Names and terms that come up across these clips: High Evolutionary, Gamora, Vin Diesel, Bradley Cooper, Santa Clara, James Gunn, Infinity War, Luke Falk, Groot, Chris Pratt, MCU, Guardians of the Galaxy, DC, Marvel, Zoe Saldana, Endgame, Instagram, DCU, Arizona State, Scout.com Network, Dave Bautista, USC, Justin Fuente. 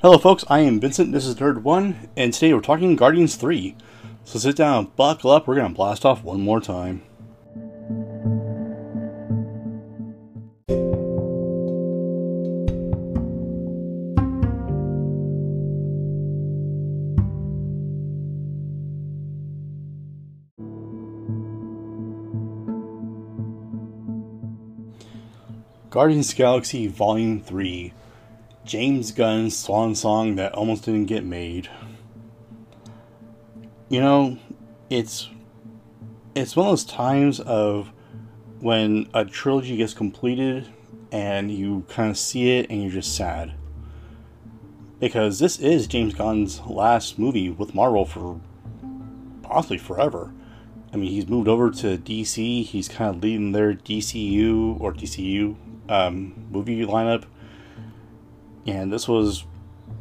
Hello folks, I am Vincent, this is Nerd One, and today we're talking Guardians 3. So sit down, buckle up, we're going to blast off one more time. Guardians of the Galaxy Volume 3. James Gunn's swan song that almost didn't get made. You know, it's one of those times of when a trilogy gets completed and you kind of see it and you're just sad. Because this is James Gunn's last movie with Marvel for possibly forever. I mean, he's moved over to DC. He's kind of leading their DCU movie lineup. And this was,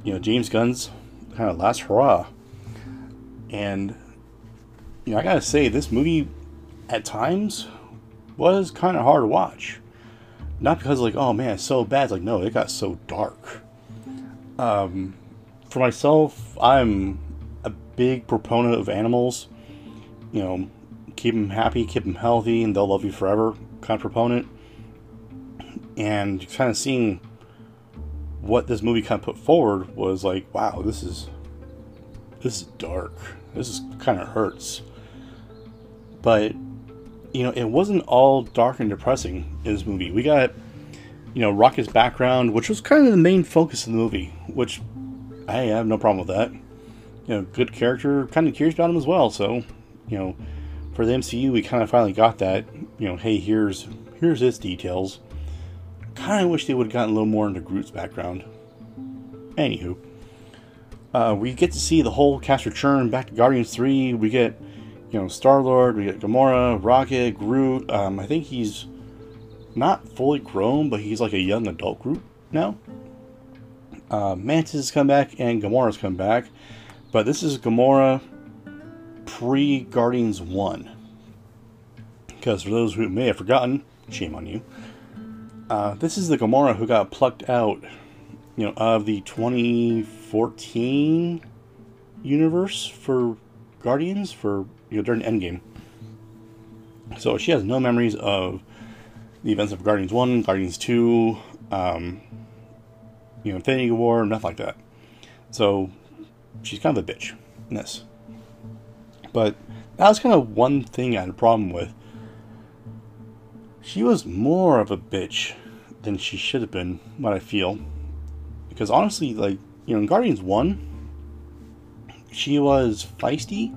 you know, James Gunn's kind of last hurrah. And, you know, I gotta say, this movie, at times, was kind of hard to watch. Not because, like, oh man, it's so bad. It's like, no, it got so dark. For myself, I'm a big proponent of animals. You know, keep them happy, keep them healthy, and they'll love you forever kind of proponent. And kind of seeing what this movie kind of put forward was like, wow, this is dark. This is kind of hurts. But, you know, it wasn't all dark and depressing in this movie. We got, you know, Rocket's background, which was kind of the main focus of the movie, which I have no problem with that. You know, good character, kind of curious about him as well. So, you know, for the MCU, we kind of finally got that, you know, hey, here's his details. Kind of wish they would have gotten a little more into Groot's background. Anywho, we get to see the whole cast return back to Guardians 3. We get, you know, Star-Lord, we get Gamora, Rocket, Groot. I think he's not fully grown, but he's like a young adult Groot now. Mantis has come back and Gamora's come back, but this is Gamora pre-Guardians 1. Because for those who may have forgotten, shame on you. This is the Gamora who got plucked out, you know, of the 2014 universe for Guardians for, you know, during Endgame. So she has no memories of the events of Guardians 1, Guardians 2, you know, Infinity War, nothing like that. So she's kind of a bitch in this. But that was kind of one thing I had a problem with. She was more of a bitch than she should have been, what I feel. Because honestly, like, you know, in Guardians 1, she was feisty,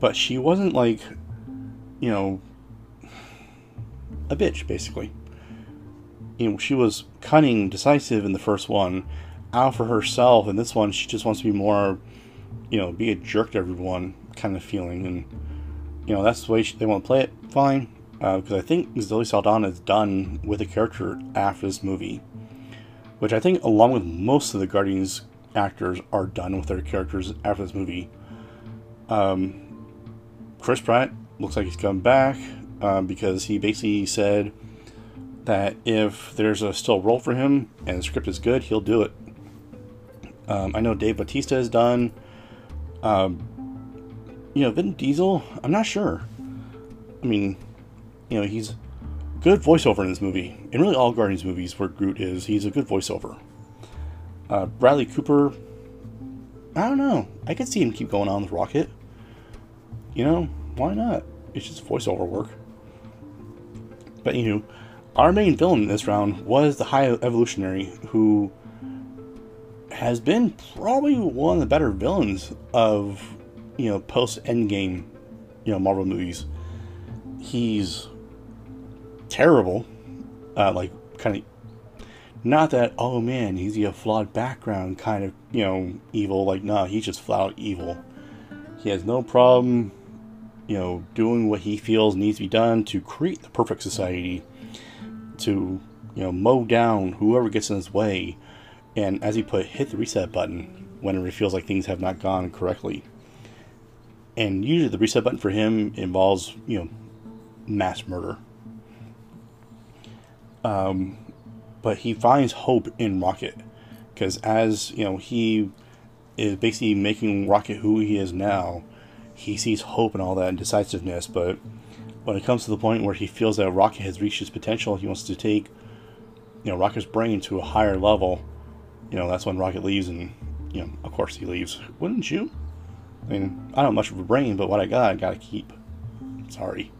but she wasn't like, you know, a bitch, basically. You know, she was cunning, decisive in the first one, out for herself. In this one, she just wants to be more, you know, be a jerk to everyone kind of feeling. And, you know, that's the way they want to play it, fine. Because I think Zoe Saldana is done with the character after this movie. Which I think, along with most of the Guardians actors, are done with their characters after this movie. Chris Pratt looks like he's come back, because he basically said that if there's a still role for him and the script is good, he'll do it. I know Dave Bautista is done. You know, Vin Diesel, I'm not sure. I mean, you know, he's good voiceover in this movie. In really all Guardians movies where Groot is, he's a good voiceover. Bradley Cooper, I don't know. I could see him keep going on with Rocket. You know, why not? It's just voiceover work. But, you know, our main villain in this round was the High Evolutionary, who has been probably one of the better villains of, you know, post-Endgame, you know, Marvel movies. He's terrible, like, kind of, not that, oh man, he's a flawed background kind of, you know, evil, like, nah, he's just flat out evil. He has no problem, you know, doing what he feels needs to be done to create the perfect society, to, you know, mow down whoever gets in his way, and as he put, hit the reset button whenever he feels like things have not gone correctly. And usually the reset button for him involves, you know, mass murder. But he finds hope in Rocket, Because as, you know, he is basically making Rocket who he is now, he sees hope and all that and decisiveness, but when it comes to the point where he feels that Rocket has reached his potential, he wants to take, you know, Rocket's brain to a higher level, you know, that's when Rocket leaves, and, you know, of course he leaves. Wouldn't you? I mean, I don't have much of a brain, but what I gotta keep. Sorry.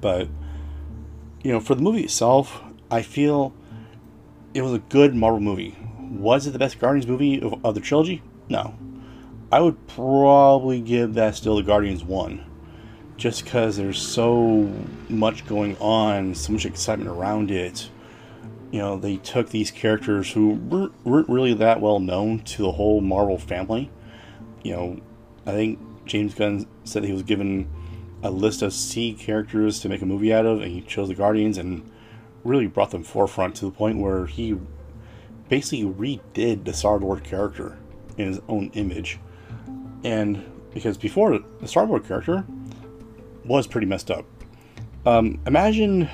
But, you know, for the movie itself, I feel it was a good Marvel movie. Was it the best Guardians movie of the trilogy? No. I would probably give that still the Guardians 1. Just because there's so much going on, so much excitement around it. You know, they took these characters who weren't really that well known to the whole Marvel family. You know, I think James Gunn said he was given a list of C characters to make a movie out of, and he chose the Guardians and really brought them forefront to the point where he basically redid the Star-Lord character in his own image. And because before, the Star-Lord character was pretty messed up. Imagine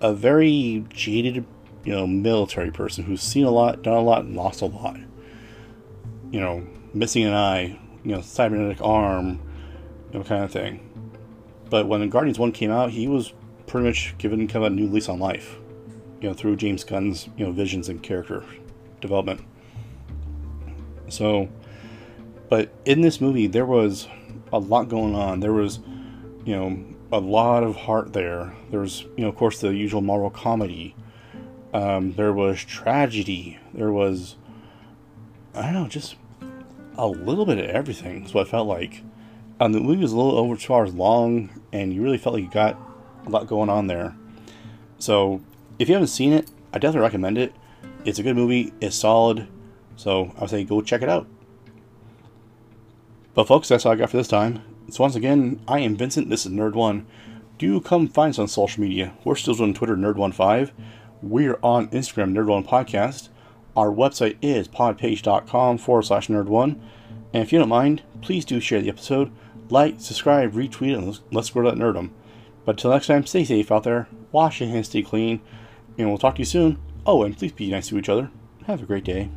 a very jaded, you know, military person who's seen a lot, done a lot, and lost a lot. You know, missing an eye, you know, cybernetic arm, you know, kind of thing. But when Guardians 1 came out, he was pretty much given kind of a new lease on life, you know, through James Gunn's, you know, visions and character development. So, but in this movie, there was a lot going on. There was, you know, a lot of heart there. There was, you know, of course, the usual Marvel comedy. There was tragedy. There was, I don't know, just a little bit of everything is what it felt like. The movie was a little over 2 hours long, and you really felt like you got a lot going on there. So, if you haven't seen it, I definitely recommend it. It's a good movie. It's solid. So, I would say go check it out. But folks, that's all I got for this time. So once again, I am Vincent, this is Nerd1. Do come find us on social media. We're still on Twitter, Nerd15. We're on Instagram, Nerd1Podcast. Our website is podpage.com/Nerd1. And if you don't mind, please do share the episode. Like, subscribe, retweet, and let's grow that nerdom. But until next time, stay safe out there. Wash your hands, stay clean. And we'll talk to you soon. Oh, and please be nice to each other. Have a great day.